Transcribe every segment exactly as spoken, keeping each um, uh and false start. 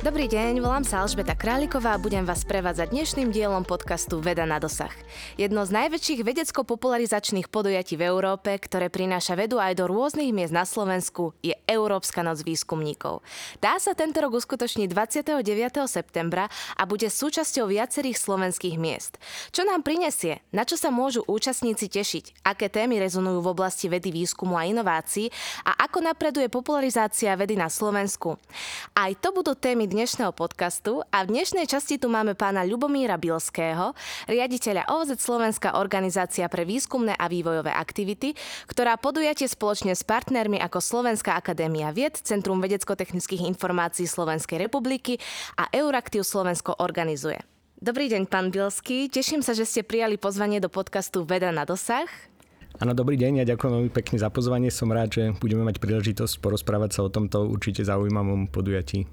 Dobrý deň, volám sa Alžbeta Králiková a budem vás prevádzať dnešným dielom podcastu Veda na dosah. Jedno z najväčších vedecko-popularizačných podujatí v Európe, ktoré prináša vedu aj do rôznych miest na Slovensku, je Európska noc výskumníkov. Tá sa tento rok uskutoční dvadsiateho deviateho septembra a bude súčasťou viacerých slovenských miest. Čo nám prinesie, na čo sa môžu účastníci tešiť, aké témy rezonujú v oblasti vedy, výskumu a inovácií a ako napreduje popularizácia vedy na Slovensku. Aj to budú témy dnes dnešného podcastu a v dnešnej časti tu máme pána Ľubomíra Bilského, riaditeľa ó zet Slovenská organizácia pre výskumné a vývojové aktivity, ktorá podujatie spoločne s partnermi ako Slovenská akadémia vied, Centrum vedecko-technických informácií Slovenskej republiky a Euraktiv Slovensko organizuje. Dobrý deň, pán Bilský. Teším sa, že ste prijali pozvanie do podcastu Veda na dosah. Áno, dobrý deň, ja ďakujem veľmi pekne za pozvanie. Som rád, že budeme mať príležitosť porozprávať sa o tomto určite zaujímavom podujatí.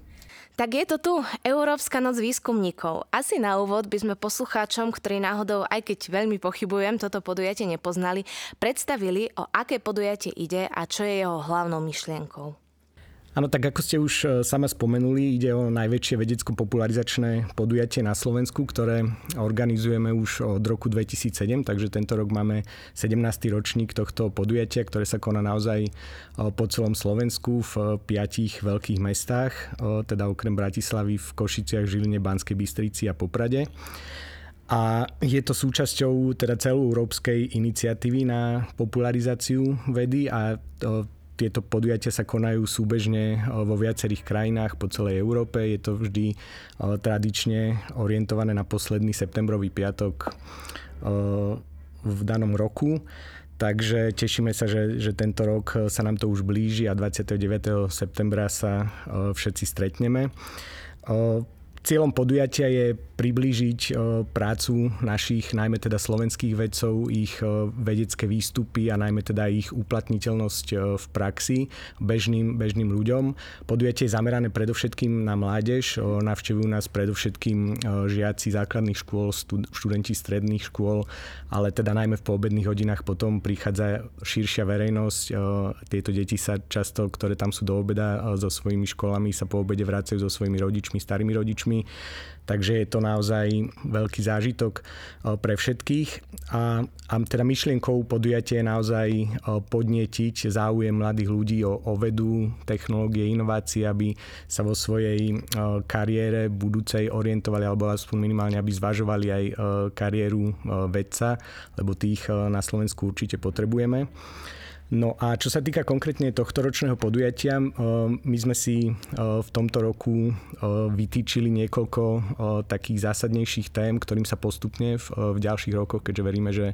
Tak je to tu, Európska noc výskumníkov. Asi na úvod by sme poslucháčom, ktorí náhodou, aj keď veľmi pochybujem, toto podujatie nepoznali, predstavili, o aké podujatie ide a čo je jeho hlavnou myšlienkou. Áno, tak ako ste už sama spomenuli, ide o najväčšie vedecko-popularizačné podujatie na Slovensku, ktoré organizujeme už od roku dvetisícsedem, takže tento rok máme sedemnásty ročník tohto podujatia, ktoré sa koná naozaj po celom Slovensku v piatich veľkých mestách, teda okrem Bratislavy v Košiciach, Žiline, Banskej Bystrici a Poprade. A je to súčasťou teda celoeurópskej iniciatívy na popularizáciu vedy a tieto podujatia sa konajú súbežne vo viacerých krajinách po celej Európe. Je to vždy tradične orientované na posledný septembrový piatok v danom roku. Takže tešíme sa, že, že tento rok sa nám to už blíži a dvadsiateho deviateho septembra sa všetci stretneme. Cieľom podujatia je priblížiť prácu našich, najmä teda slovenských vedcov, ich vedecké výstupy a najmä teda ich uplatniteľnosť v praxi bežným, bežným ľuďom. Podujatie je zamerané predovšetkým na mládež. Navštevujú nás predovšetkým žiaci základných škôl, študenti stredných škôl, ale teda najmä v poobedných hodinách potom prichádza širšia verejnosť. Tieto deti sa často, ktoré tam sú do obeda so svojimi školami, sa po obede vracajú so svojimi rodičmi, starými rodičmi. Takže je to naozaj veľký zážitok pre všetkých. A, a teda myšlienkou podujatia je naozaj podnietiť záujem mladých ľudí o, o vedu, technológie, inovácie, aby sa vo svojej kariére budúcej orientovali, alebo aspoň minimálne, aby zvažovali aj kariéru vedca, lebo tých na Slovensku určite potrebujeme. No a čo sa týka konkrétne tohto ročného podujatia, my sme si v tomto roku vytýčili niekoľko takých zásadnejších tém, ktorým sa postupne v ďalších rokoch, keďže veríme, že,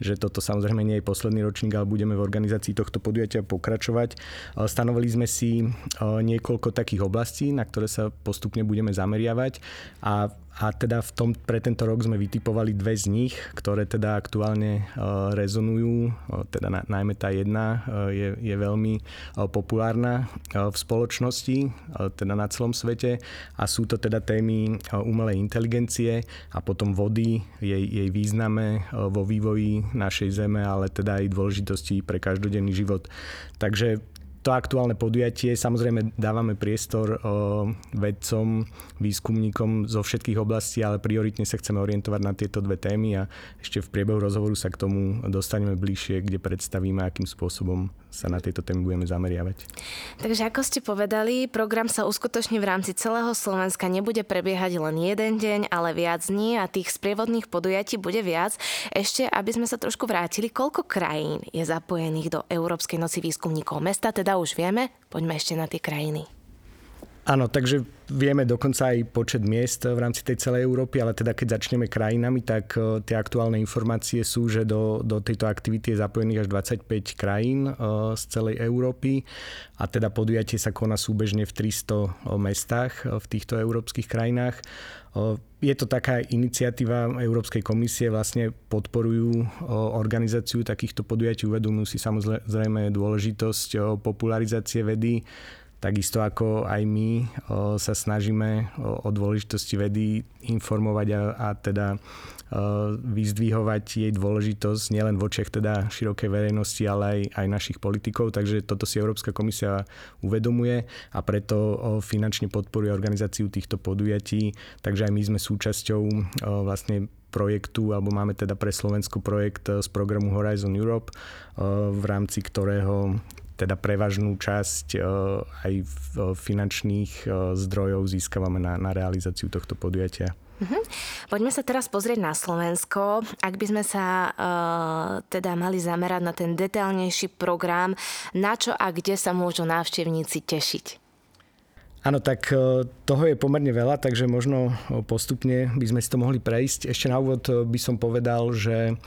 že toto samozrejme nie je posledný ročník, ale budeme v organizácii tohto podujatia pokračovať. Stanovili sme si niekoľko takých oblastí, na ktoré sa postupne budeme zameriavať a A teda v tom, pre tento rok sme vytipovali dve z nich, ktoré teda aktuálne rezonujú. Teda najmä tá jedna je, je veľmi populárna v spoločnosti, teda na celom svete. A sú to teda témy umelej inteligencie a potom vody, jej, jej význame vo vývoji našej Zeme, ale teda aj dôležitosti pre každodenný život. Takže to aktuálne podujatie, samozrejme dávame priestor vedcom, výskumníkom zo všetkých oblastí, ale prioritne sa chceme orientovať na tieto dve témy a ešte v priebehu rozhovoru sa k tomu dostaneme bližšie, kde predstavíme, akým spôsobom sa na tieto témy budeme zameriavať. Takže ako ste povedali, program sa uskutoční v rámci celého Slovenska. Nebude prebiehať len jeden deň, ale viac dní a tých sprievodných podujatí bude viac. Ešte, aby sme sa trošku vrátili, koľko krajín je zapojených do Európskej noci výskumníkov? Mesta teda už vieme, poďme ešte na tie krajiny. Áno, takže vieme dokonca aj počet miest v rámci tej celej Európy, ale teda keď začneme krajinami, tak tie aktuálne informácie sú, že do, do tejto aktivity je zapojených až dvadsaťpäť krajín z celej Európy a teda podujatie sa koná súbežne v tristo mestách v týchto európskych krajinách. Je to taká iniciatíva Európskej komisie, vlastne podporujú organizáciu takýchto podujatí, uvedomujú si samozrejme dôležitosť popularizácie vedy, takisto ako aj my sa snažíme o dôležitosti vedy informovať a, a teda vyzdvihovať jej dôležitosť nielen v očiach teda širokej verejnosti, ale aj, aj našich politikov. Takže toto si Európska komisia uvedomuje a preto finančne podporuje organizáciu týchto podujatí. Takže aj my sme súčasťou vlastne projektu, alebo máme teda pre Slovensko projekt z programu Horizon Europe, v rámci ktorého teda prevažnú časť aj finančných zdrojov získavame na, na realizáciu tohto podujatia. Mm-hmm. Poďme sa teraz pozrieť na Slovensko. Ak by sme sa e, teda mali zamerať na ten detailnejší program, na čo a kde sa môžu návštevníci tešiť? Áno, tak toho je pomerne veľa, takže možno postupne by sme si to mohli prejsť. Ešte na úvod by som povedal, že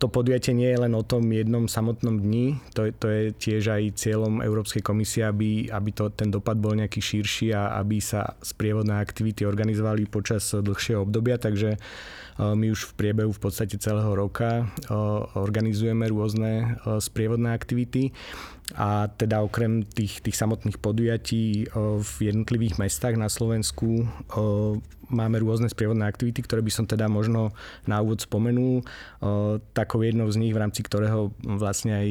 to podujatie nie je len o tom jednom samotnom dni. To, to je tiež aj cieľom Európskej komisie, aby, aby to, ten dopad bol nejaký širší a aby sa sprievodné aktivity organizovali počas dlhšieho obdobia. Takže my už v priebehu v podstate celého roka organizujeme rôzne sprievodné aktivity. A teda okrem tých, tých samotných podujatí v jednotlivých mestách na Slovensku máme rôzne sprievodné aktivity, ktoré by som teda možno na úvod spomenul. Takou jednou z nich, v rámci ktorého vlastne aj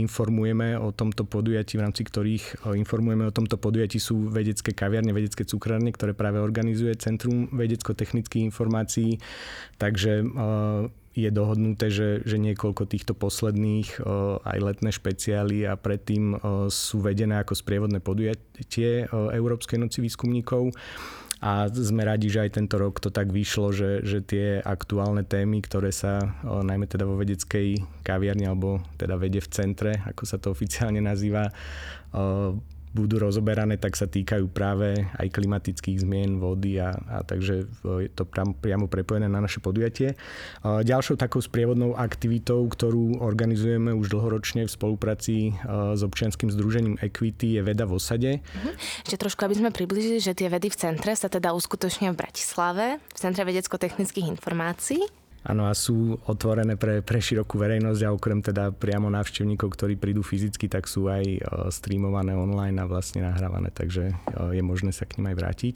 informujeme o tomto podujatí, v rámci ktorých informujeme o tomto podujatí sú vedecké kaviarne, vedecké cukrárne, ktoré práve organizuje Centrum vedecko-technických informácií. Takže je dohodnuté, že, že niekoľko týchto posledných aj letné špeciály a predtým sú vedené ako sprievodné podujatie Európskej noci výskumníkov. A sme radi, že aj tento rok to tak vyšlo, že, že tie aktuálne témy, ktoré sa najmä teda vo vedeckej kaviarni alebo teda vede v centre, ako sa to oficiálne nazýva, budú rozoberané, tak sa týkajú práve aj klimatických zmien, vody a, a takže je to priamo prepojené na naše podujatie. Ďalšou takou sprievodnou aktivitou, ktorú organizujeme už dlhoročne v spolupráci s občianskym združením Equity je veda v osade. Ešte trošku, aby sme priblížili, že tie vedy v centre sa teda uskutočnia v Bratislave, v Centre vedecko-technických informácií. Áno, a sú otvorené pre, pre širokú verejnosť a okrem teda priamo návštevníkov, ktorí prídu fyzicky, tak sú aj streamované online a vlastne nahrávané, takže je možné sa k nim aj vrátiť.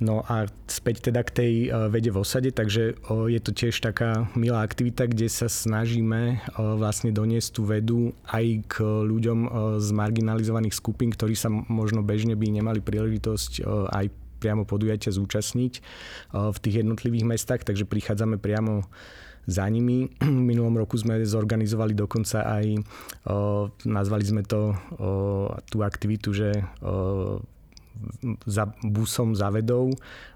No a späť teda k tej vede v osade, takže je to tiež taká milá aktivita, kde sa snažíme vlastne doniesť tú vedu aj k ľuďom z marginalizovaných skupín, ktorí sa možno bežne by nemali príležitosť aj priamo podujatia zúčastniť v tých jednotlivých mestách, takže prichádzame priamo za nimi. V minulom roku sme zorganizovali dokonca aj, nazvali sme to tú aktivitu, že za busom za vedou,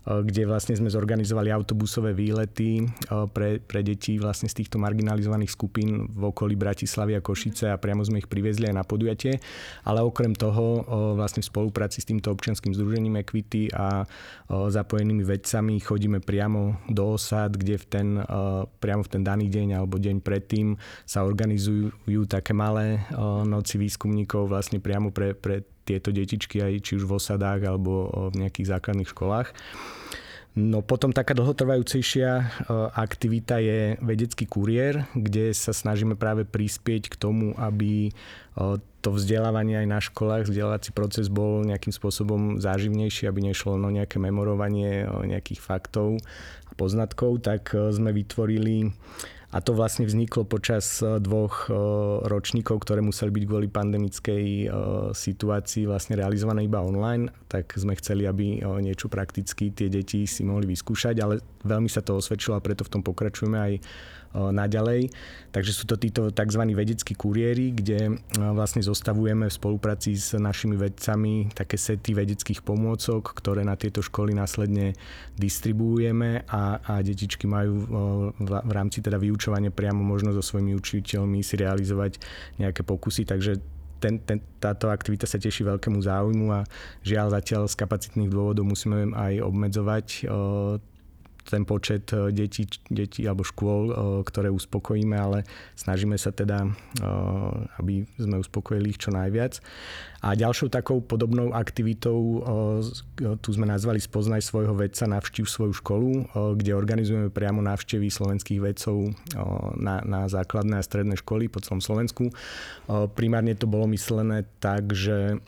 kde vlastne sme zorganizovali autobusové výlety pre, pre deti vlastne z týchto marginalizovaných skupín v okolí Bratislavy a Košice a priamo sme ich priviezli aj na podujatie. Ale okrem toho vlastne v spolupráci s týmto občianskym združením Equity a zapojenými vedcami chodíme priamo do osád, kde v ten, priamo v ten daný deň alebo deň predtým sa organizujú také malé noci výskumníkov vlastne priamo pre, pre tieto detičky aj či už v osadách alebo v nejakých základných školách. No potom taká dlhotrvajúcejšia aktivita je vedecký kuriér, kde sa snažíme práve prispieť k tomu, aby to vzdelávanie aj na školách, vzdelávací proces bol nejakým spôsobom záživnejší, aby nešlo no nejaké memorovanie nejakých faktov a poznatkov, tak sme vytvorili. A to vlastne vzniklo počas dvoch ročníkov, ktoré museli byť kvôli pandemickej situácii vlastne realizované iba online. Tak sme chceli, aby niečo prakticky tie deti si mohli vyskúšať, ale veľmi sa to osvedčilo a preto v tom pokračujeme aj naďalej. Takže sú to títo tzv. Vedeckí kuriéri, kde vlastne zostavujeme v spolupráci s našimi vedcami také sety vedeckých pomôcok, ktoré na tieto školy následne distribuujeme a, a detičky majú v rámci teda vyučovania priamo možno so svojimi učiteľmi si realizovať nejaké pokusy, takže ten, ten, táto aktivita sa teší veľkému záujmu a žiaľ zatiaľ z kapacitných dôvodov musíme aj obmedzovať o, ten počet detí, detí alebo škôl, ktoré uspokojíme, ale snažíme sa teda, aby sme uspokojili ich čo najviac. A ďalšou takou podobnou aktivitou, tu sme nazvali Spoznaj svojho vedca, navštív svoju školu, kde organizujeme priamo návštevy slovenských vedcov na, na základné a stredné školy po celom Slovensku. Primárne to bolo myslené tak, že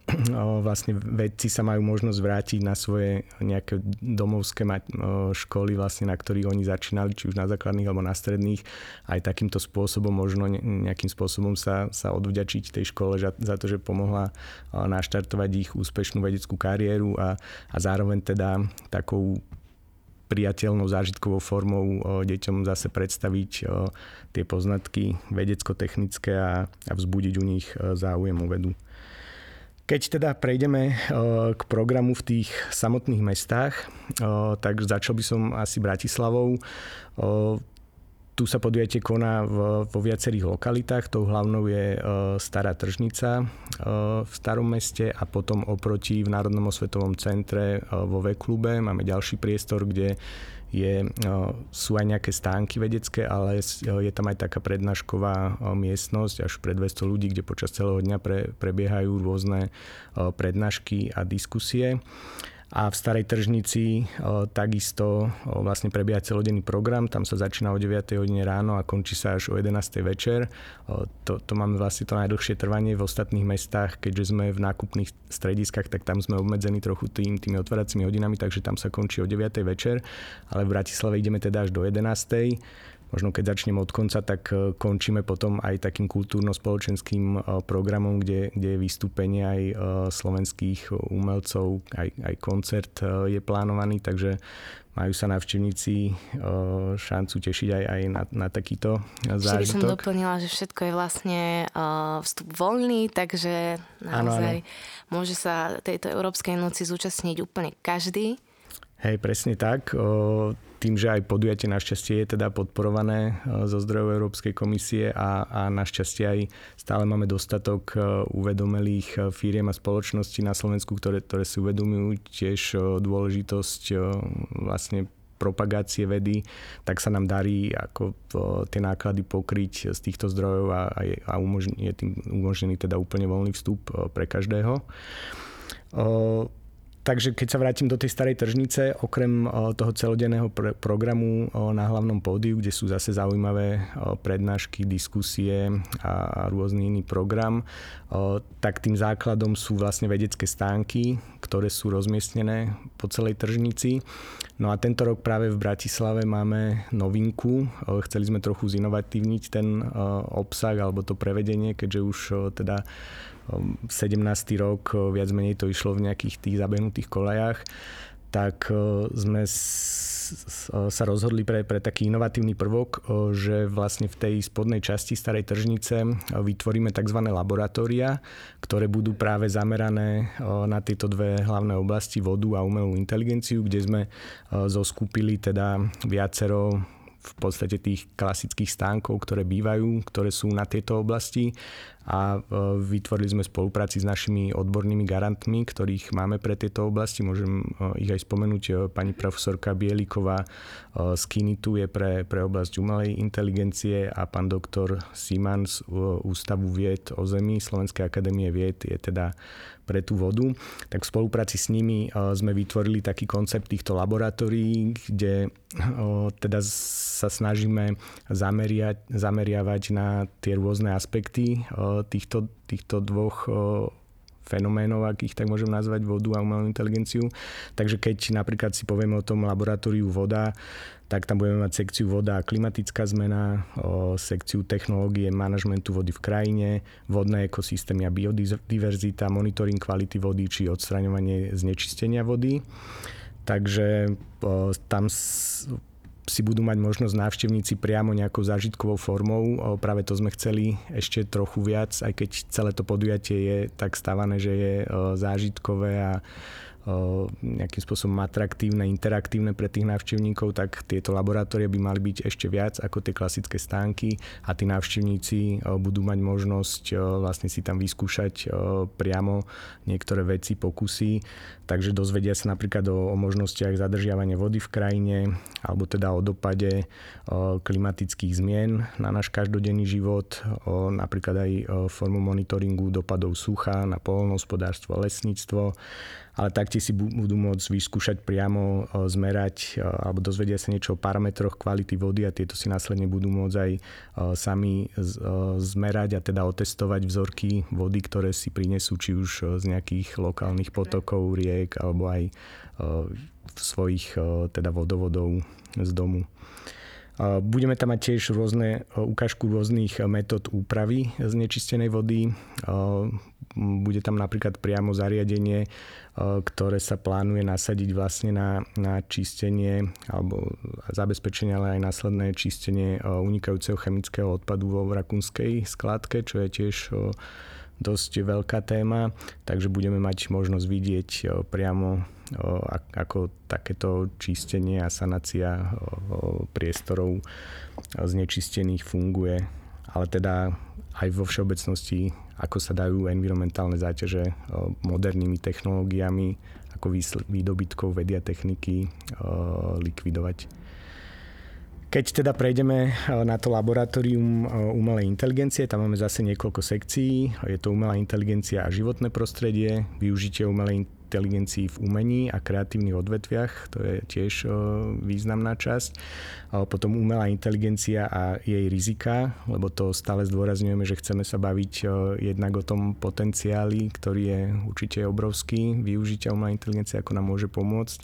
vlastne vedci sa majú možnosť vrátiť na svoje nejaké domovské školy, vlastne, na ktorých oni začínali, či už na základných alebo na stredných, aj takýmto spôsobom možno nejakým spôsobom sa, sa odvďačiť tej škole za, za to, že pomohla naštartovať ich úspešnú vedeckú kariéru a, a zároveň teda takou priateľnou zážitkovou formou deťom zase predstaviť tie poznatky vedecko-technické a, a vzbudiť u nich záujem o vedu. Keď teda prejdeme k programu v tých samotných mestách, tak začal by som asi Bratislavou. Tu sa podujatie koná vo viacerých lokalitách. Tou hlavnou je Stará tržnica v Starom meste a potom oproti v Národnom osvetovom centre vo V-klube máme ďalší priestor, kde Je, sú aj nejaké stánky vedecké, ale je tam aj taká prednášková miestnosť až pre dvesto ľudí, kde počas celého dňa pre, prebiehajú rôzne prednášky a diskusie. A v Starej tržnici takisto vlastne prebieha celodenný program. Tam sa začína o deviatej hodine ráno a končí sa až o jedenástej večer. To, to máme vlastne to najdlhšie trvanie v ostatných mestách, keďže sme v nákupných strediskách, tak tam sme obmedzení trochu tým, tými otváracími hodinami, takže tam sa končí o deviatej večer. Ale v Bratislave ideme teda až do jedenástej. Možno keď začneme od konca, tak končíme potom aj takým kultúrno-spoločenským programom, kde, kde je vystúpenie aj slovenských umelcov, aj, aj koncert je plánovaný, takže majú sa návštevníci šancu tešiť aj, aj na, na takýto zážitok. Ešte by som doplnila, že všetko je vlastne vstup voľný, takže naozaj ano, ano. Môže sa tejto Európskej noci zúčastniť úplne každý. Hej, presne tak. Tým, že aj podujatie našťastie je teda podporované zo zdrojov Európskej komisie a, a našťastie aj stále máme dostatok uvedomelých firiem a spoločností na Slovensku, ktoré, ktoré si uvedomujú tiež dôležitosť vlastne propagácie vedy, tak sa nám darí ako tie náklady pokryť z týchto zdrojov a, a umožn- je tým umožnený teda úplne voľný vstup pre každého. Takže keď sa vrátim do tej Starej tržnice, okrem toho celodenného pr- programu na hlavnom pódiu, kde sú zase zaujímavé prednášky, diskusie a rôzny iný program, tak tým základom sú vlastne vedecké stánky, ktoré sú rozmiestnené po celej tržnici. No a tento rok práve v Bratislave máme novinku. Chceli sme trochu zinovatívniť ten obsah alebo to prevedenie, keďže už teda sedemnásty rok, viac menej to išlo v nejakých tých zabehnutých kolajách, tak sme sa rozhodli pre, pre taký inovatívny prvok, že vlastne v tej spodnej časti Starej tržnice vytvoríme tzv. Laboratória, ktoré budú práve zamerané na tieto dve hlavné oblasti, vodu a umelú inteligenciu, kde sme zoskupili teda viacero v podstate tých klasických stánkov, ktoré bývajú, ktoré sú na tieto oblasti a vytvorili sme spolupráci s našimi odbornými garantmi, ktorých máme pre tieto oblasti. Môžem ich aj spomenúť. Pani profesorka Bielíková z KINITu je pre, pre oblasť umelej inteligencie a pán doktor Siman z Ústavu vied o Zemi Slovenskej akadémie vied je teda pre tú vodu. Tak v spolupráci s nimi sme vytvorili taký koncept týchto laboratórií, kde teda sa snažíme zameriať, zameriavať na tie rôzne aspekty Týchto, týchto dvoch fenoménov, ak ich tak môžem nazvať, vodu a umelú inteligenciu. Takže keď napríklad si povieme o tom laboratóriu voda, tak tam budeme mať sekciu voda a klimatická zmena, sekciu technológie manažmentu vody v krajine, vodné ekosystémy a biodiverzita, monitoring kvality vody či odstraňovanie znečistenia vody. Takže tam s, si budú mať možnosť návštevníci priamo nejakou zážitkovou formou. Práve to sme chceli ešte trochu viac, aj keď celé to podujatie je tak stavané, že je zážitkové a nejakým spôsobom atraktívne, interaktívne pre tých návštevníkov, tak tieto laboratórie by mali byť ešte viac ako tie klasické stánky a tí návštevníci budú mať možnosť vlastne si tam vyskúšať priamo niektoré veci, pokusy. Takže dozvedia sa napríklad o, o možnostiach zadržiavania vody v krajine alebo teda o dopade klimatických zmien na náš každodenný život, o, napríklad aj formu monitoringu dopadov sucha na poľnohospodárstvo, lesníctvo, ale taktiež si budú môcť vyskúšať priamo zmerať alebo dozvedia sa niečo o parametroch kvality vody a tieto si následne budú môcť aj sami zmerať a teda otestovať vzorky vody, ktoré si prinesú či už z nejakých lokálnych potokov, riek alebo aj svojich teda vodovodov z domu. Budeme tam mať tiež rôzne ukážku rôznych metód úpravy znečistenej vody. Bude tam napríklad priamo zariadenie, ktoré sa plánuje nasadiť vlastne na, na čistenie alebo zabezpečenie, ale aj následné čistenie unikajúceho chemického odpadu vo Vrakunskej skladke, čo je tiež dosť veľká téma, takže budeme mať možnosť vidieť priamo, ako takéto čistenie a sanácia priestorov znečistených funguje, ale teda aj vo všeobecnosti, ako sa dajú environmentálne záťaže modernými technológiami, ako výdobytkov vedy a techniky likvidovať. Keď teda prejdeme na to laboratórium umelej inteligencie, tam máme zase niekoľko sekcií. Je to umelá inteligencia a životné prostredie, využitie umelej inteligencii v umení a kreatívnych odvetviach, to je tiež významná časť. Potom umelá inteligencia a jej rizika, lebo to stále zdôrazňujeme, že chceme sa baviť jednak o tom potenciáli, ktorý je určite obrovský, využitia umelej inteligencie, ako nám môže pomôcť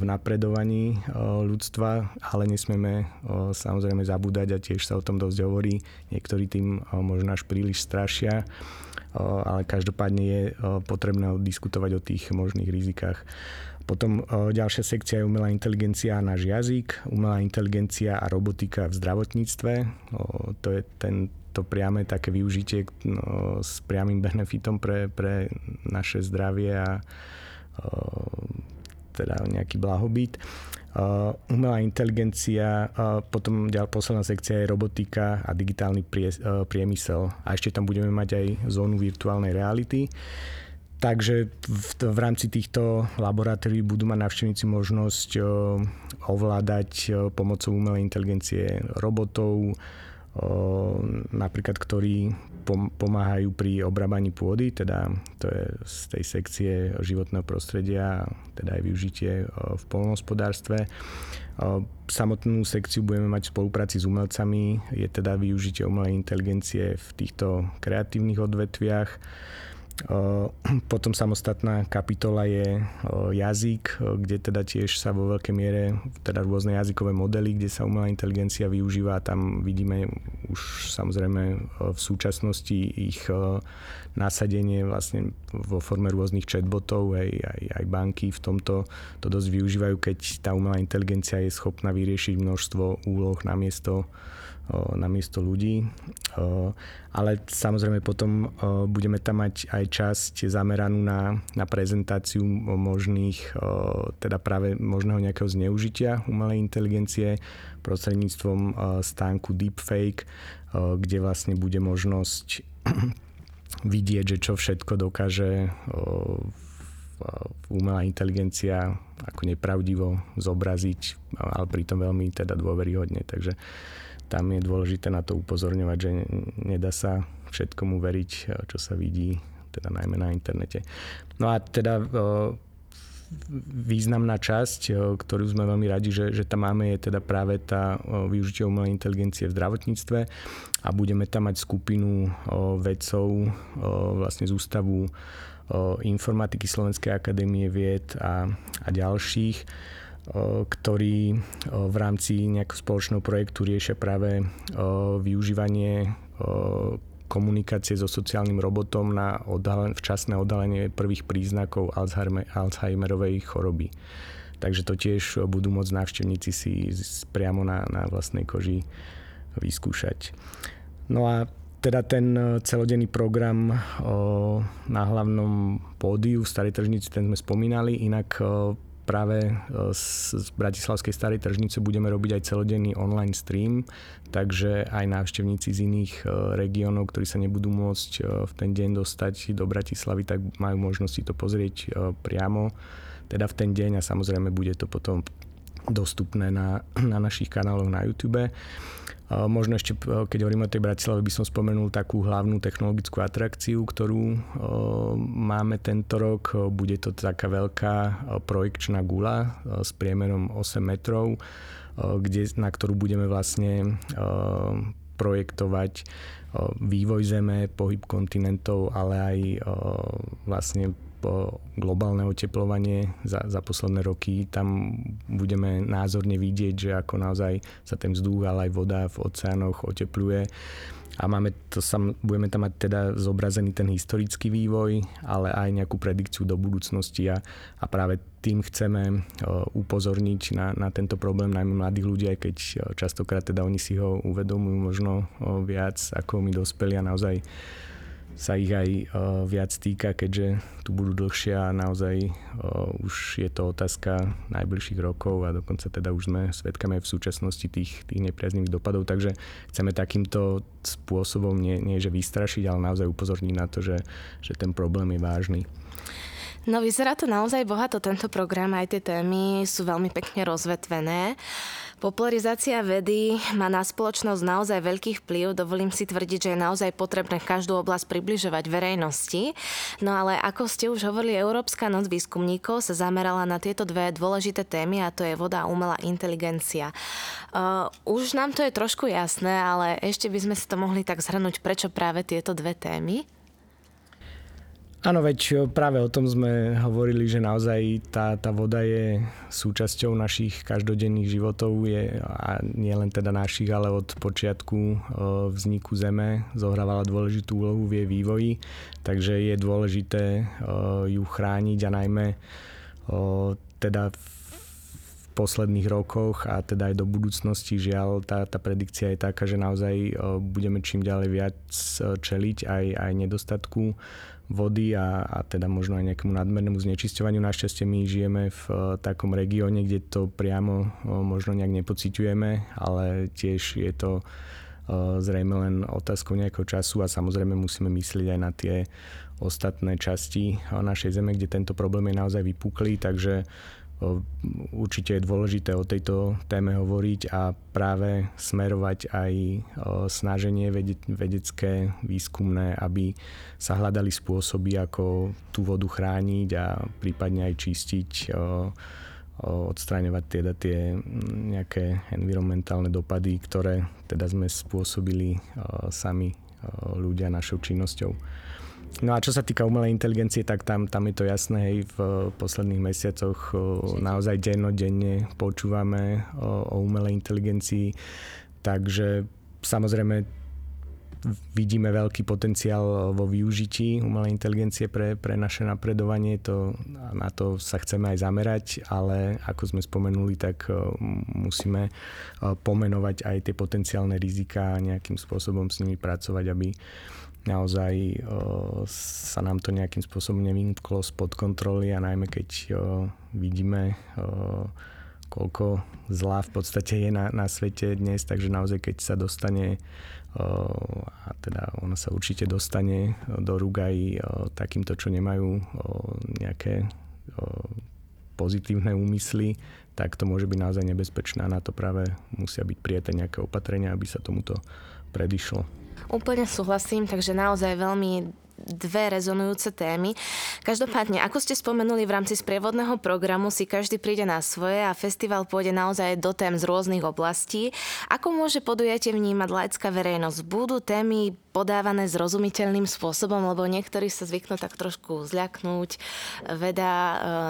v napredovaní ľudstva, ale nesmieme samozrejme zabúdať a tiež sa o tom dosť hovorí. Niektorí tým možno až príliš strašia, ale každopádne je potrebné diskutovať o tých možných rizikách. Potom ďalšia sekcia je umelá inteligencia a náš jazyk, umelá inteligencia a robotika v zdravotníctve. To je tento priame také využitie no, s priamým benefitom pre, pre naše zdravie a teda nejaký blahobyt. Uh, umelá inteligencia, uh, potom ďalej posledná sekcia je robotika a digitálny prie, uh, priemysel. A ešte tam budeme mať aj zónu virtuálnej reality. Takže v, v rámci týchto laboratórií budú mať návštevníci možnosť uh, ovládať uh, pomocou umelej inteligencie robotov, uh, napríklad ktorí pomáhajú pri obrábaní pôdy, teda to je z tej sekcie životného prostredia, teda aj využitie v poľnohospodárstve. Samotnú sekciu budeme mať v spolupráci s umelcami, je teda využitie umelej inteligencie v týchto kreatívnych odvetviach. Potom samostatná kapitola je jazyk, kde teda tiež sa vo veľkej miere teda rôzne jazykové modely, kde sa umelá inteligencia využíva. Tam vidíme už samozrejme v súčasnosti ich nasadenie vlastne vo forme rôznych chatbotov, aj, aj, aj banky v tomto to dosť využívajú, keď tá umelá inteligencia je schopná vyriešiť množstvo úloh namiesto namiesto ľudí. Ale samozrejme potom budeme tam mať aj časť zameranú na, na prezentáciu možných, teda práve možného nejakého zneužitia umelej inteligencie prostredníctvom stánku deepfake, kde vlastne bude možnosť vidieť, že čo všetko dokáže umelá inteligencia ako nepravdivo zobraziť, ale pritom veľmi teda dôveryhodne. Takže tam je dôležité na to upozorňovať, že nedá sa všetkomu veriť, čo sa vidí, teda najmä na internete. No a teda významná časť, ktorú sme veľmi radi, že, že tam máme, je teda práve tá využitie umelej inteligencie v zdravotníctve a budeme tam mať skupinu vedcov vlastne z Ústavu informatiky Slovenskej akadémie vied a, a ďalších, ktorí v rámci nejakého spoločného projektu riešia práve využívanie komunikácie so sociálnym robotom na odhalen- včasné odhalenie prvých príznakov Alzheimer- Alzheimerovej choroby. Takže to tiež budú môcť návštevníci si priamo na, na vlastnej koži vyskúšať. No a Teda ten celodenný program na hlavnom pódiu v Starej tržnici, ten sme spomínali, inak práve z bratislavskej Starej tržnice budeme robiť aj celodenný online stream, takže aj návštevníci z iných regiónov, ktorí sa nebudú môcť v ten deň dostať do Bratislavy, tak majú možnosť si to pozrieť priamo, teda v ten deň, a samozrejme bude to potom dostupné na, na našich kanáloch na YouTube. Možno ešte, keď hovorím o tej Bratislave, by som spomenul takú hlavnú technologickú atrakciu, ktorú máme tento rok. Bude to taká veľká projekčná guľa s priemerom osem metrov, kde, na ktorú budeme vlastne projektovať vývoj Zeme, pohyb kontinentov, ale aj vlastne globálne oteplovanie za, za posledné roky. Tam budeme názorne vidieť, že ako naozaj sa ten vzduch, ale aj voda v oceánoch otepluje. A máme to sam, budeme tam mať teda zobrazený ten historický vývoj, ale aj nejakú predikciu do budúcnosti a, a práve tým chceme upozorniť na, na tento problém najmä mladých ľudí, aj keď častokrát teda oni si ho uvedomujú možno viac ako my dospeli a naozaj sa ich aj viac týka, keďže tu budú dlhšie a naozaj už je to otázka najbližších rokov a dokonca teda už sme svedkami v súčasnosti tých, tých nepriaznivých dopadov, takže chceme takýmto spôsobom nie, nie že vystrašiť, ale naozaj upozorniť na to, že, že ten problém je vážny. No vyzerá to naozaj bohato, tento program, aj tie témy sú veľmi pekne rozvetvené. Popularizácia vedy má na spoločnosť naozaj veľký vplyv, dovolím si tvrdiť, že je naozaj potrebné každú oblasť približovať verejnosti. No ale ako ste už hovorili, Európska noc výskumníkov sa zamerala na tieto dve dôležité témy, a to je voda a umelá inteligencia. Uh, už nám to je trošku jasné, ale ešte by sme si to mohli tak zhrnúť, prečo práve tieto dve témy? Áno, veď práve o tom sme hovorili, že naozaj tá, tá voda je súčasťou našich každodenných životov, je, a nie len teda našich, ale od počiatku vzniku Zeme zohrávala dôležitú úlohu v jej vývoji, takže je dôležité ju chrániť a najmä teda posledných rokoch a teda aj do budúcnosti. Žiaľ, tá, tá predikcia je taká, že naozaj budeme čím ďalej viac čeliť aj, aj nedostatku vody a, a teda možno aj nejakému nadmernému znečisťovaniu. Našťastie my žijeme v takom regióne, kde to priamo možno nejak nepociťujeme, ale tiež je to zrejme len otázkou nejakého času a samozrejme musíme myslieť aj na tie ostatné časti našej Zeme, kde tento problém je naozaj vypuklý, takže určite je dôležité o tejto téme hovoriť a práve smerovať aj snaženie vedecké, výskumné, aby sa hľadali spôsoby, ako tú vodu chrániť a prípadne aj čistiť, odstraňovať teda tie nejaké environmentálne dopady, ktoré teda sme spôsobili sami ľudia našou činnosťou. No a čo sa týka umelej inteligencie, tak tam, tam je to jasné, hej, v posledných mesiacoch naozaj dennodenne počúvame o, o umelej inteligencii, takže samozrejme vidíme veľký potenciál vo využití umelej inteligencie pre, pre naše napredovanie, to, na to sa chceme aj zamerať, ale ako sme spomenuli, tak musíme pomenovať aj tie potenciálne riziká a nejakým spôsobom s nimi pracovať, aby naozaj sa nám to nejakým spôsobom nevymklo spod kontroly a najmä keď vidíme, koľko zla v podstate je na, na svete dnes, takže naozaj keď sa dostane, a teda ona sa určite dostane do rúk aj takýmto, čo nemajú nejaké pozitívne úmysly, tak to môže byť naozaj nebezpečné a na to práve musia byť prijaté nejaké opatrenia, aby sa tomuto predišlo. Úplne súhlasím, takže naozaj veľmi dve rezonujúce témy. Každopádne, ako ste spomenuli, v rámci sprievodného programu si každý príde na svoje a festival pôjde naozaj do tém z rôznych oblastí. Ako môže podujatie vnímať laická verejnosť? Budú témy podávané zrozumiteľným spôsobom, lebo niektorí sa zvyknú tak trošku zľaknúť, veda,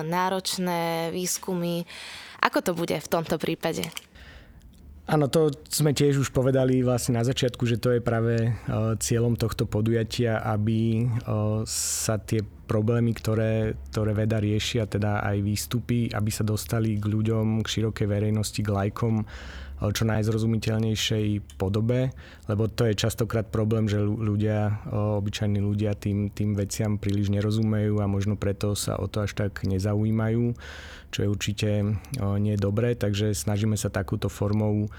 náročné výskumy. Ako to bude v tomto prípade? Áno, to sme tiež už povedali vlastne na začiatku, že to je práve cieľom tohto podujatia, aby sa tie problémy, ktoré, ktoré veda riešia, teda aj výstupy, aby sa dostali k ľuďom, k širokej verejnosti, k laikom, čo najzrozumiteľnejšej podobe, lebo to je častokrát problém, že ľudia, obyčajní ľudia tým, tým veciam príliš nerozumejú a možno preto sa o to až tak nezaujímajú, čo je určite nie dobré, takže snažíme sa takúto formou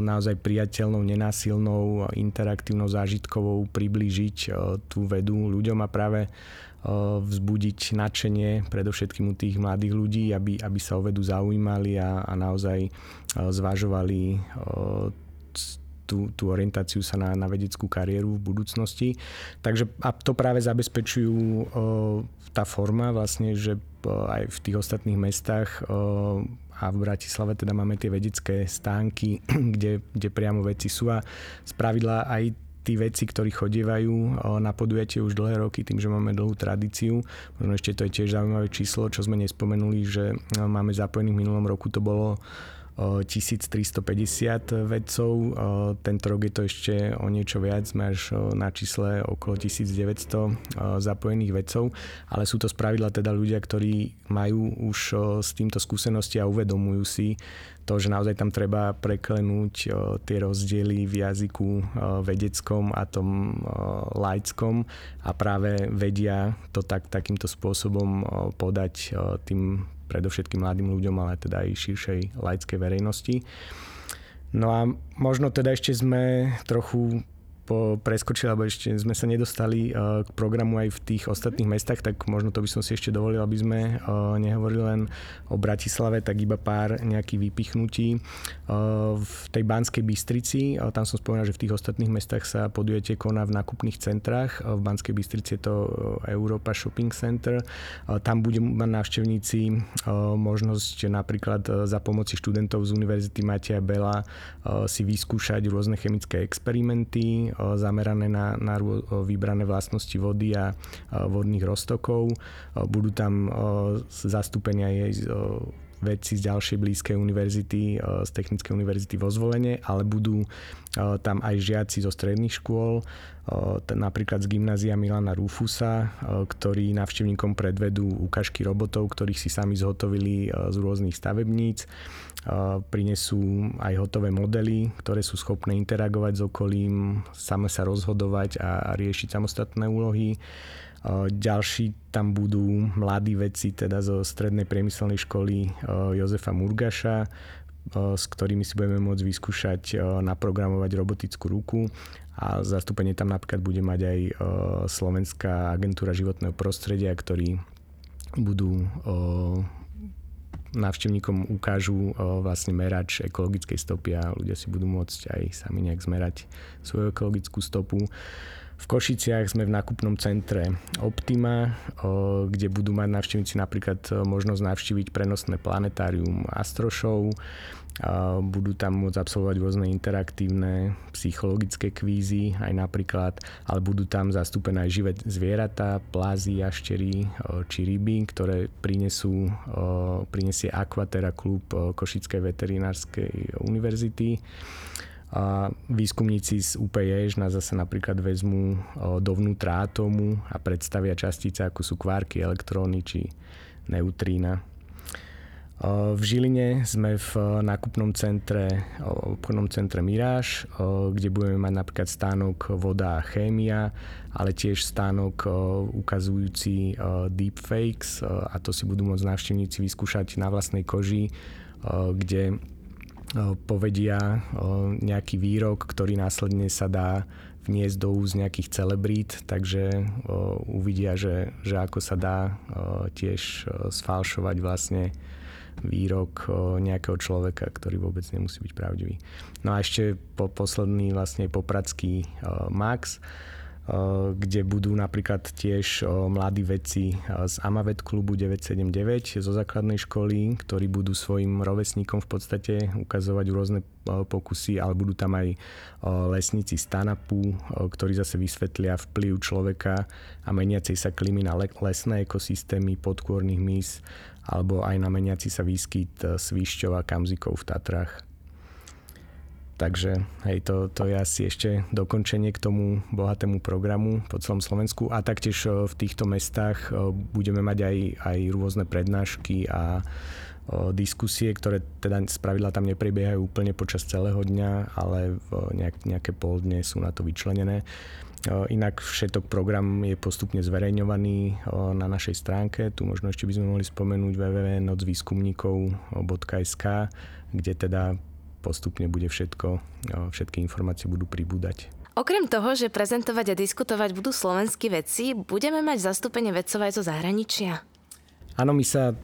naozaj priateľnou, nenásilnou, interaktívnou, zážitkovou priblížiť tú vedu ľuďom a práve vzbudiť nadšenie predovšetkým u tých mladých ľudí, aby, aby sa o vedu zaujímali a, a naozaj zvažovali tú, tú orientáciu sa na, na vedeckú kariéru v budúcnosti. Takže a to práve zabezpečujú tá forma vlastne, že aj v tých ostatných mestách a v Bratislave teda máme tie vedecké stánky, kde, kde priamo veci sú a spravidla aj tí veci, ktorí chodievajú na podujatie už dlhé roky, tým, že máme dlhú tradíciu. Možno ešte to je tiež zaujímavé číslo, čo sme nespomenuli, že máme zapojených v minulom roku, to bolo tisíctristopäťdesiat vedcov. Tento rok je to ešte o niečo viac, sme až na čísle okolo tisícdeväťsto zapojených vedcov, ale sú to spravidla teda ľudia, ktorí majú už s týmto skúsenosti a uvedomujú si to, že naozaj tam treba preklenúť tie rozdiely v jazyku vedeckom a tom laickom a práve vedia to tak, takýmto spôsobom podať tým predovšetkým mladým ľuďom, ale teda aj širšej laickej verejnosti. No a možno teda ešte sme trochu preskočili, alebo ešte sme sa nedostali k programu aj v tých ostatných mestách, tak možno to by som si ešte dovolil, aby sme nehovorili len o Bratislave, tak iba pár nejakých vypichnutí. V tej Banskej Bystrici, tam som spomínal, že v tých ostatných mestách sa podujatie koná v nákupných centrách. V Banskej Bystrici je to Europa Shopping Center. Tam budú mať návštevníci možnosť napríklad za pomoci študentov z Univerzity Mateja Bela si vyskúšať rôzne chemické experimenty zamerané na, na vybrané vlastnosti vody a vodných roztokov. Budú tam zastúpenia jej vedci z ďalšej blízkej univerzity, z Technickej univerzity vo Zvolene, ale budú tam aj žiaci zo stredných škôl, napríklad z Gymnázia Milana Rufusa, ktorí návštevníkom predvedú ukážky robotov, ktorých si sami zhotovili z rôznych stavebníc. Prinesú aj hotové modely, ktoré sú schopné interagovať s okolím, same sa rozhodovať a riešiť samostatné úlohy. Ďalší tam budú mladí vedci teda zo Strednej priemyselnej školy Jozefa Murgáša, s ktorými si budeme môcť vyskúšať naprogramovať robotickú ruku a zastúpenie tam napríklad bude mať aj Slovenská agentúra životného prostredia, ktorí budú návštevníkom ukážu vlastne merač ekologickej stopy a ľudia si budú môcť aj sami nejak zmerať svoju ekologickú stopu. V Košiciach sme v nákupnom centre Optima, kde budú mať návštevníci napríklad možnosť navštíviť prenosné planetárium Astro Show. Budú tam môcť absolvovať rôzne interaktívne psychologické kvízy aj napríklad, ale budú tam zastúpené aj živé zvieratá, plázy, jaštery či ryby, ktoré prinesú, prinesie Aqua Terra klub Košickej veterinárskej univerzity. A výskumníci z ú pé jé nás zase napríklad vezmú dovnútra atómu a predstavia častice, ako sú kvárky, elektróny či neutrína. V Žiline sme v nákupnom centre, obchodnom centre Mirage, kde budeme mať napríklad stánok voda a chémia, ale tiež stánok ukazujúci deepfakes a to si budú môcť návštevníci vyskúšať na vlastnej koži, kde povedia nejaký výrok, ktorý následne sa dá vniesť do úst nejakých celebrít, takže uvidia, že, že ako sa dá tiež sfalšovať vlastne výrok nejakého človeka, ktorý vôbec nemusí byť pravdivý. No a ešte po posledný vlastne popradský Max, kde budú napríklad tiež mladí vedci z Amavet klubu deväťstosedemdesiatdeväť zo základnej školy, ktorí budú svojim rovesníkom v podstate ukazovať rôzne pokusy, ale budú tam aj lesníci z TANAPu, ktorí zase vysvetlia vplyv človeka a meniacej sa klímy na lesné ekosystémy podkôrnych mís alebo aj na meniaci sa výskyt svišťov a kamzikov v Tatrách. Takže hej, to, to je asi ešte dokončenie k tomu bohatému programu po celom Slovensku. A taktiež v týchto mestách budeme mať aj, aj rôzne prednášky a diskusie, ktoré teda spravidla tam neprebiehajú úplne počas celého dňa, ale nejak, nejaké pol dne sú na to vyčlenené. Inak všetok program je postupne zverejňovaný na našej stránke. Tu možno ešte by sme mohli spomenúť w w w bodka noc výskumníkov bodka es ká, kde teda postupne bude všetko, všetky informácie budú pribúdať. Okrem toho, že prezentovať a diskutovať budú slovenskí vedci, budeme mať zastúpenie vedcov aj zo zahraničia? Áno, my sa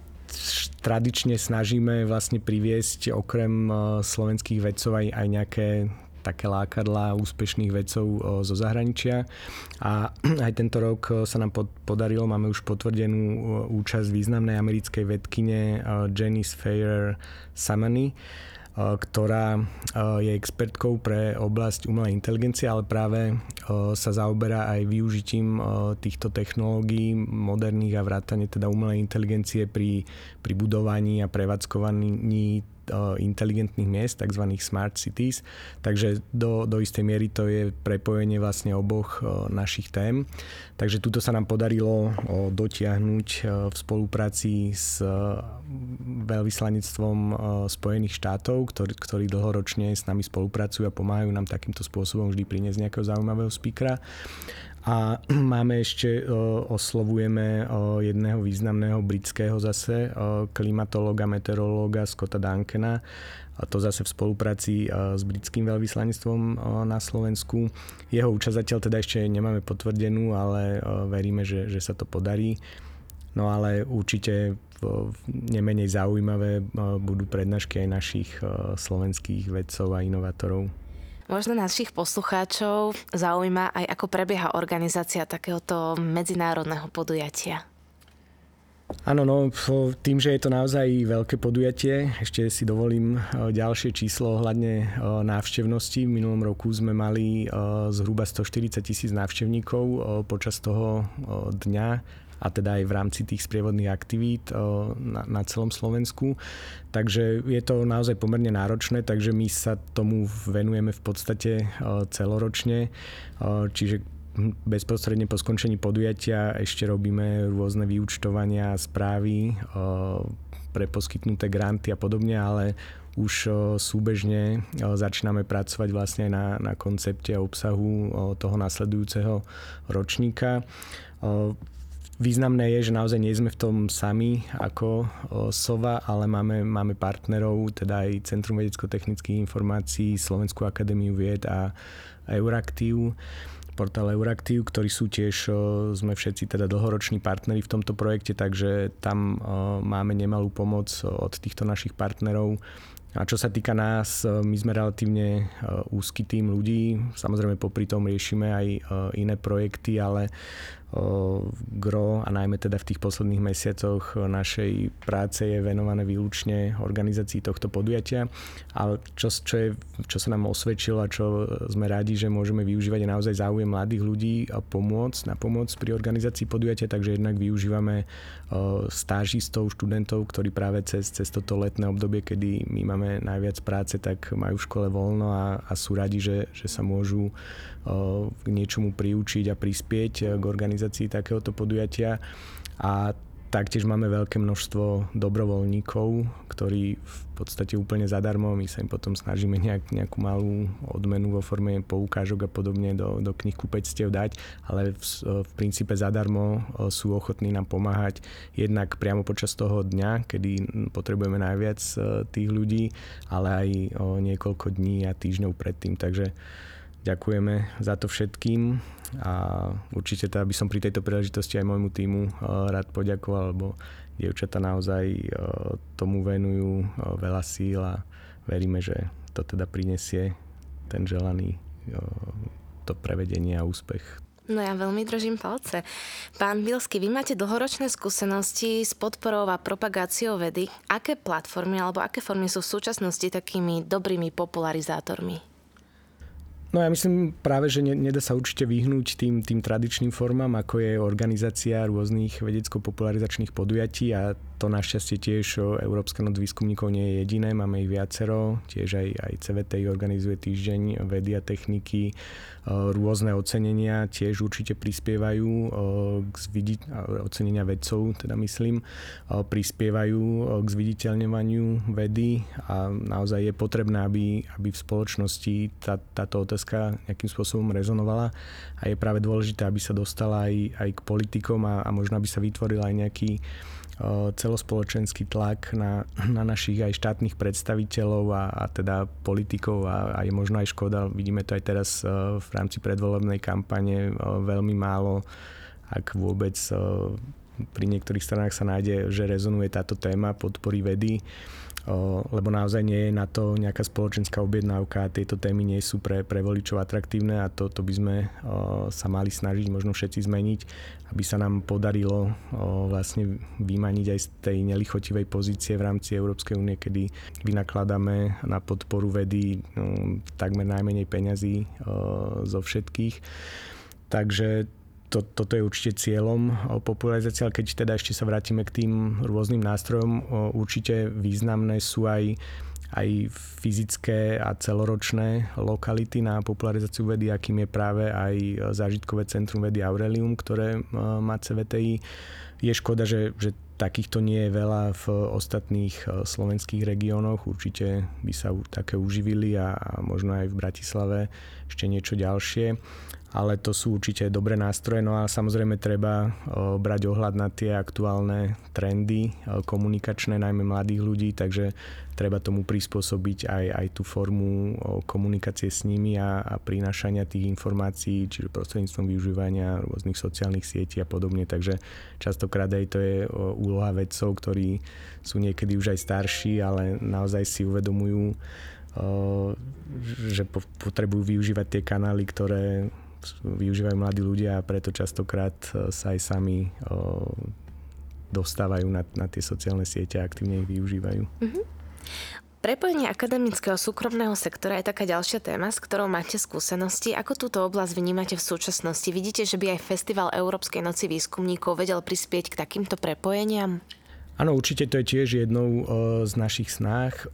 tradične snažíme vlastne priviesť okrem slovenských vedcov aj, aj nejaké také lákadlá úspešných vedcov zo zahraničia. A aj tento rok sa nám podarilo, máme už potvrdenú účasť významnej americkej vedkyne Janice Fayer Samany, ktorá je expertkou pre oblasť umelej inteligencie, ale práve sa zaoberá aj využitím týchto technológií moderných a vrátane teda umelej inteligencie pri, pri budovaní a prevádzkovaní inteligentných miest, tzv. Smart cities. Takže do, do istej miery to je prepojenie vlastne oboch našich tém. Takže tuto sa nám podarilo dotiahnuť v spolupráci s veľvyslanectvom Spojených štátov, ktorý, ktorí dlhoročne s nami spolupracujú a pomáhajú nám takýmto spôsobom vždy priniesť nejakého zaujímavého speakera. A máme ešte, oslovujeme jedného významného britského zase klimatológa, meteorológa Scotta Duncana, a to zase v spolupráci s britským veľvyslanectvom na Slovensku. Jeho účasť zatiaľ teda ešte nemáme potvrdenú, ale veríme, že, že sa to podarí. No ale určite nemenej zaujímavé budú prednášky aj našich slovenských vedcov a inovátorov. Možno našich poslucháčov zaujíma aj, ako prebieha organizácia takéhoto medzinárodného podujatia. Áno, no tým, že je to naozaj veľké podujatie, ešte si dovolím ďalšie číslo ohľadne návštevnosti. V minulom roku sme mali zhruba stoštyridsať tisíc návštevníkov počas toho dňa a teda aj v rámci tých sprievodných aktivít na, na celom Slovensku. Takže je to naozaj pomerne náročné, takže my sa tomu venujeme v podstate celoročne. Čiže bezprostredne po skončení podujatia ešte robíme rôzne vyúčtovania, správy pre poskytnuté granty a podobne, ale už súbežne začíname pracovať vlastne aj na, na koncepte a obsahu toho nasledujúceho ročníka. Významné je, že naozaj nie sme v tom sami ako SOVVA, ale máme, máme partnerov, teda aj Centrum vedecko-technických informácií Slovenskú akadémiu vied a Euraktiv, portál Euraktiv, ktorí sú tiež, sme všetci teda dlhoroční partneri v tomto projekte, takže tam máme nemalú pomoc od týchto našich partnerov. A čo sa týka nás, my sme relatívne úzky tím ľudí. Samozrejme, popri tom riešime aj iné projekty, ale gro, a najmä teda v tých posledných mesiacoch našej práce je venované výlučne organizácii tohto podujatia. Ale čo, čo, je, čo sa nám osvedčilo a čo sme radi, že môžeme využívať, je naozaj záujem mladých ľudí a pomôcť, na pomoc pri organizácii podujatia. Takže jednak využívame stážistov, študentov, ktorí práve cez, cez toto letné obdobie, kedy my máme najviac práce, tak majú v škole voľno a, a sú radi, že, že sa môžu uh, k niečomu priučiť a prispieť k organizácii takéhoto podujatia. A taktiež máme veľké množstvo dobrovoľníkov, ktorí v podstate úplne zadarmo, my sa im potom snažíme nejak, nejakú malú odmenu vo forme poukážok a podobne do, do knihkupectiev dať, ale v, v princípe zadarmo sú ochotní nám pomáhať jednak priamo počas toho dňa, kedy potrebujeme najviac tých ľudí, ale aj o niekoľko dní a týždňov predtým. Takže ďakujeme za to všetkým a určite teda by som pri tejto príležitosti aj môjmu tímu rád poďakoval, lebo dievčatá naozaj tomu venujú veľa síl a veríme, že to teda prinesie ten želaný to prevedenie a úspech. No ja veľmi držím palce. Pán Bilský, vy máte dlhoročné skúsenosti s podporou a propagáciou vedy. Aké platformy alebo aké formy sú v súčasnosti takými dobrými popularizátormi? No ja myslím práve, že ne, nedá sa určite vyhnúť tým, tým tradičným formám, ako je organizácia rôznych vedecko-popularizačných podujatí a to našťastie tiež Európska noc výskumníkov nie je jediné, máme ich viacero, tiež aj, aj cé vé té organizuje týždeň vedy a techniky, rôzne ocenenia tiež určite prispievajú k zviditeľ... ocenenia vedcov, teda myslím, prispievajú k zviditeľňovaniu vedy a naozaj je potrebné, aby, aby v spoločnosti tá, táto otázka nejakým spôsobom rezonovala a je práve dôležité, aby sa dostala aj, aj k politikom a, a možno by sa vytvoril aj nejaký uh, celospoločenský tlak na, na našich aj štátnych predstaviteľov a, a teda politikov a, a je možno aj škoda, vidíme to aj teraz uh, v rámci predvolebnej kampane uh, veľmi málo, ak vôbec uh, pri niektorých stranách sa nájde, že rezonuje táto téma podpory vedy, lebo naozaj nie je na to nejaká spoločenská objednávka a tieto témy nie sú pre, pre voličov atraktívne a to, to by sme sa mali snažiť možno všetci zmeniť, aby sa nám podarilo vlastne vymaniť aj z tej nelichotivej pozície v rámci Európskej únie, kedy vynakladáme na podporu vedy no, takmer najmenej peňazí zo všetkých. Takže To, toto je určite cieľom popularizácia, ale keď teda ešte sa vrátime k tým rôznym nástrojom, určite významné sú aj, aj fyzické a celoročné lokality na popularizáciu vedy, akým je práve aj zážitkové centrum vedy Aurelium, ktoré má cé vé té í. Je škoda, že, že takýchto nie je veľa v ostatných slovenských regiónoch. Určite by sa také uživili a, a možno aj v Bratislave ešte niečo ďalšie. Ale to sú určite dobré nástroje. No a samozrejme treba brať ohľad na tie aktuálne trendy komunikačné, najmä mladých ľudí, takže treba tomu prispôsobiť aj, aj tú formu komunikácie s nimi a, a prinášania tých informácií, čiže prostredníctvom využívania rôznych sociálnych sietí a podobne. Takže častokrát aj to je úloha vedcov, ktorí sú niekedy už aj starší, ale naozaj si uvedomujú, že potrebujú využívať tie kanály, ktoré využívajú mladí ľudia a preto častokrát sa aj sami o, dostávajú na, na tie sociálne siete a aktívne ich využívajú. Mm-hmm. Prepojenie akademického súkromného sektora je taká ďalšia téma, s ktorou máte skúsenosti. Ako túto oblasť vnímate v súčasnosti? Vidíte, že by aj Festival Európskej noci výskumníkov vedel prispieť k takýmto prepojeniam? Áno, určite to je tiež jednou z našich snách.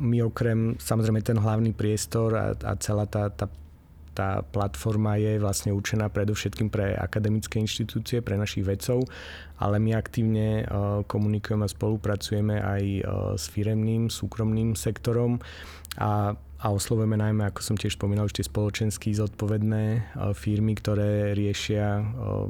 My okrem, samozrejme, ten hlavný priestor a, a celá tá, tá Tá platforma je vlastne určená predovšetkým pre akademické inštitúcie, pre našich vedcov, ale my aktívne komunikujeme a spolupracujeme aj s firemným, súkromným sektorom a, a oslovujeme najmä, ako som tiež spomínal, už tie spoločensky zodpovedné firmy, ktoré riešia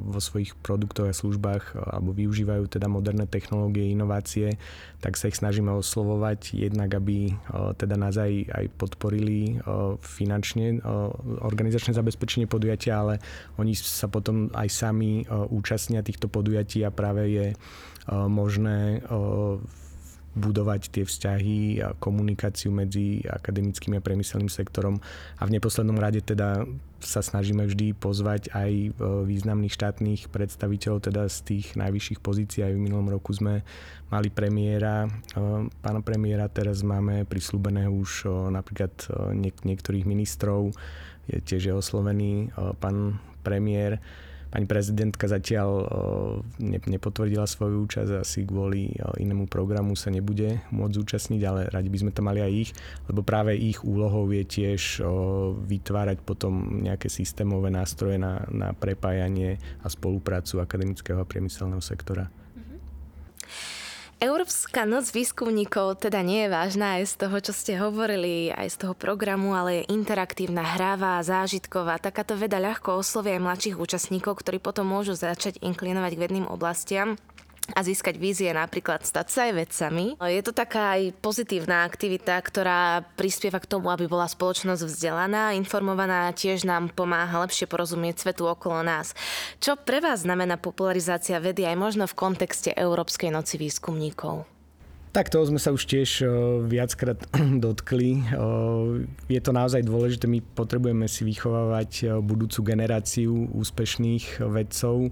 vo svojich produktoch a službách alebo využívajú teda moderné technológie, inovácie, tak sa ich snažíme oslovovať jednak, aby teda nás aj, aj podporili finančne organizačné zabezpečenie podujatia, ale oni sa potom aj sami účastnia týchto podujatí a práve je možné budovať tie vzťahy a komunikáciu medzi akademickým a priemyselným sektorom. A v neposlednom rade teda sa snažíme vždy pozvať aj významných štátnych predstaviteľov, teda z tých najvyšších pozícií. Aj v minulom roku sme mali premiéra, pána premiéra, teraz máme prisľúbeného už napríklad niek- niektorých ministrov, je tiež je oslovený pán premiér. Pani prezidentka zatiaľ nepotvrdila svoju účasť, asi kvôli inému programu sa nebude môcť zúčastniť, ale radi by sme tam mali aj ich, lebo práve ich úlohou je tiež vytvárať potom nejaké systémové nástroje na, na prepájanie a spoluprácu akademického a priemyselného sektora. Európska noc výskumníkov teda nie je vážna aj z toho, čo ste hovorili, aj z toho programu, ale je interaktívna, hravá, zážitková. Takáto veda ľahko oslovia aj mladších účastníkov, ktorí potom môžu začať inklinovať k vedným oblastiam a získať vízie, napríklad stať sa aj vedcami. Je to taká aj pozitívna aktivita, ktorá prispieva k tomu, aby bola spoločnosť vzdelaná, informovaná, tiež nám pomáha lepšie porozumieť svetu okolo nás. Čo pre vás znamená popularizácia vedy aj možno v kontexte Európskej noci výskumníkov? Tak toho sme sa už tiež viackrát dotkli. Je to naozaj dôležité, my potrebujeme si vychovávať budúcu generáciu úspešných vedcov,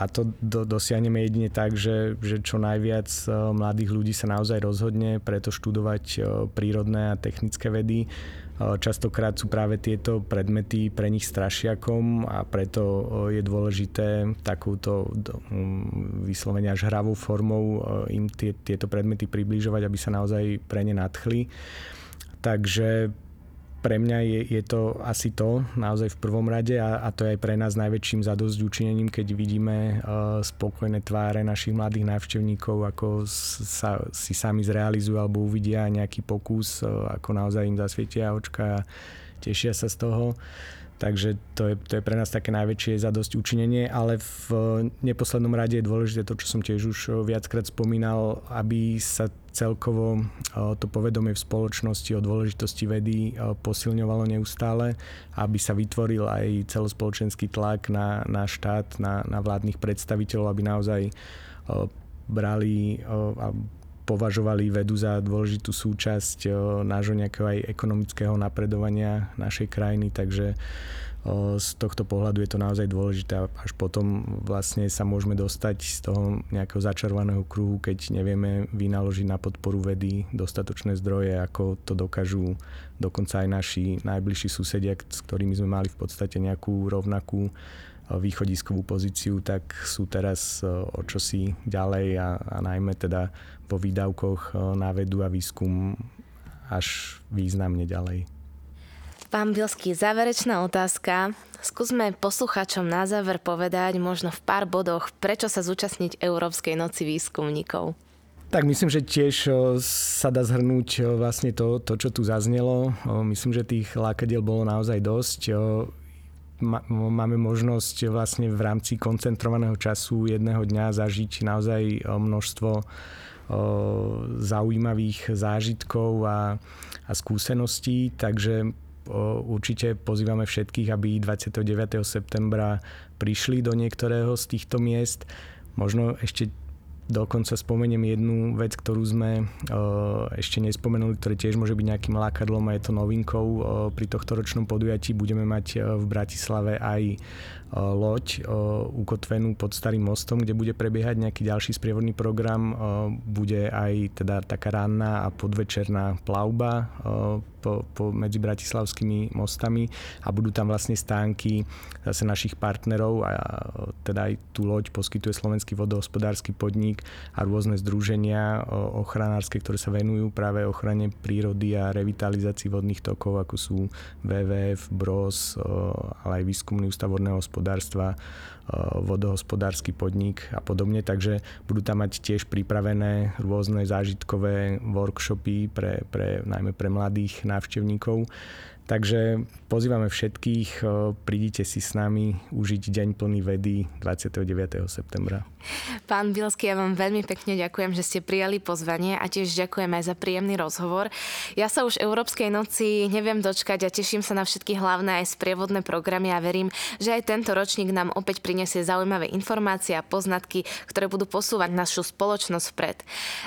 A to do, dosiahneme jedine tak, že, že čo najviac mladých ľudí sa naozaj rozhodne preto študovať prírodné a technické vedy. Častokrát sú práve tieto predmety pre nich strašiakom a preto je dôležité takouto vyslovene až hravou formou im tie, tieto predmety približovať, aby sa naozaj pre ne nadchli. Takže pre mňa je, je to asi to naozaj v prvom rade a, a to je aj pre nás najväčším zadosťučinením, keď vidíme uh, spokojné tváre našich mladých návštevníkov, ako sa, si sami zrealizujú alebo uvidia nejaký pokus, uh, ako naozaj im zasvietia očka a tešia sa z toho. Takže to je, to je pre nás také najväčšie zadosťučinenie, ale v neposlednom rade je dôležité to, čo som tiež už viackrát spomínal, aby sa celkovo to povedomie v spoločnosti o dôležitosti vedy posilňovalo neustále, aby sa vytvoril aj celospoločenský tlak na, na štát, na, na vládnych predstaviteľov, aby naozaj brali a považovali vedu za dôležitú súčasť nášho nejakého aj ekonomického napredovania našej krajiny, takže z tohto pohľadu je to naozaj dôležité. Až potom vlastne sa môžeme dostať z toho nejakého začarovaného kruhu, keď nevieme vynaložiť na podporu vedy dostatočné zdroje, ako to dokážu dokonca aj naši najbližší susedia, s ktorými sme mali v podstate nejakú rovnakú východiskovú pozíciu, tak sú teraz o čosi ďalej a, a najmä teda po výdavkoch na vedu a výskum až významne ďalej. Pán Bilský, záverečná otázka. Skúsme poslucháčom na záver povedať možno v pár bodoch, prečo sa zúčastniť Európskej noci výskumníkov. Tak myslím, že tiež sa dá zhrnúť vlastne to, to čo tu zaznelo. Myslím, že tých lákadiel bolo naozaj dosť. Máme možnosť vlastne v rámci koncentrovaného času jedného dňa zažiť naozaj množstvo zaujímavých zážitkov a, a skúseností, takže určite pozývame všetkých, aby dvadsiateho deviateho septembra prišli do niektorého z týchto miest. Možno ešte dokonca spomeniem jednu vec, ktorú sme ešte nespomenuli, ktoré tiež môže byť nejakým lákadlom a je to novinkou. Pri tohto ročnom podujatí budeme mať v Bratislave aj loď ukotvenú pod Starým mostom, kde bude prebiehať nejaký ďalší sprievodný program. Bude aj teda taká ranná a podvečerná plavba Po, po medzi bratislavskými mostami a budú tam vlastne stánky zase našich partnerov a teda aj tú loď poskytuje Slovenský vodohospodársky podnik a rôzne združenia ochranárske, ktoré sa venujú práve ochrane prírody a revitalizácii vodných tokov, ako sú vé vé ef, BROS, ale aj Výskumný ústav vodného hospodárstva, vodohospodársky podnik a podobne. Takže budú tam mať tiež pripravené rôzne zážitkové workshopy pre, pre, najmä pre mladých návštevníkov. Takže pozývame všetkých, prídite si s nami užiť deň plný vedy dvadsiateho deviateho septembra. Pán Bilský, ja vám veľmi pekne ďakujem, že ste prijali pozvanie a tiež ďakujem aj za príjemný rozhovor. Ja sa už Európskej noci neviem dočkať a teším sa na všetky hlavné aj sprievodné programy a verím, že aj tento ročník nám opäť prinesie zaujímavé informácie a poznatky, ktoré budú posúvať našu spoločnosť vpred.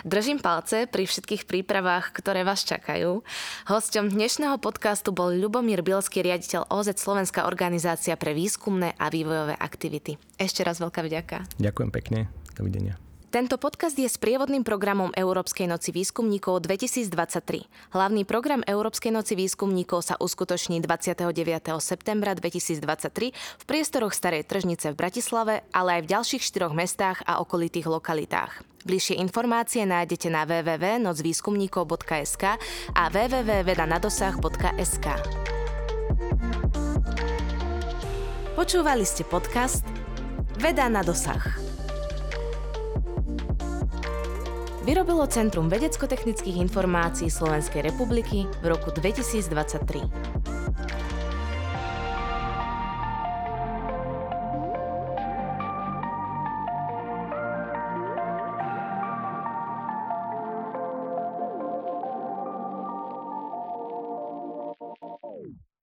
Držím palce pri všetkých prípravách, ktoré vás čakajú. Hosťom dnešného podcastu bol Ľubomír Bilský, riaditeľ ó zet Slovenská organizácia pre výskumné a vývojové aktivity. Ešte raz veľká vďaka. Ďakujem pekne. Dovidenia. Tento podcast je sprievodným programom Európskej noci výskumníkov dvetisícdvadsaťtri. Hlavný program Európskej noci výskumníkov sa uskutoční dvadsiateho deviateho septembra dvetisícdvadsaťtri v priestoroch Starej tržnice v Bratislave, ale aj v ďalších štyroch mestách a okolitých lokalitách. Bližšie informácie nájdete na w w w bodka noc výskumníkov bodka s k a w w w bodka veda na dosah bodka s k. Počúvali ste podcast Veda na dosah. Vyrobilo Centrum vedecko-technických informácií Slovenskej republiky v roku dvetisícdvadsaťtri.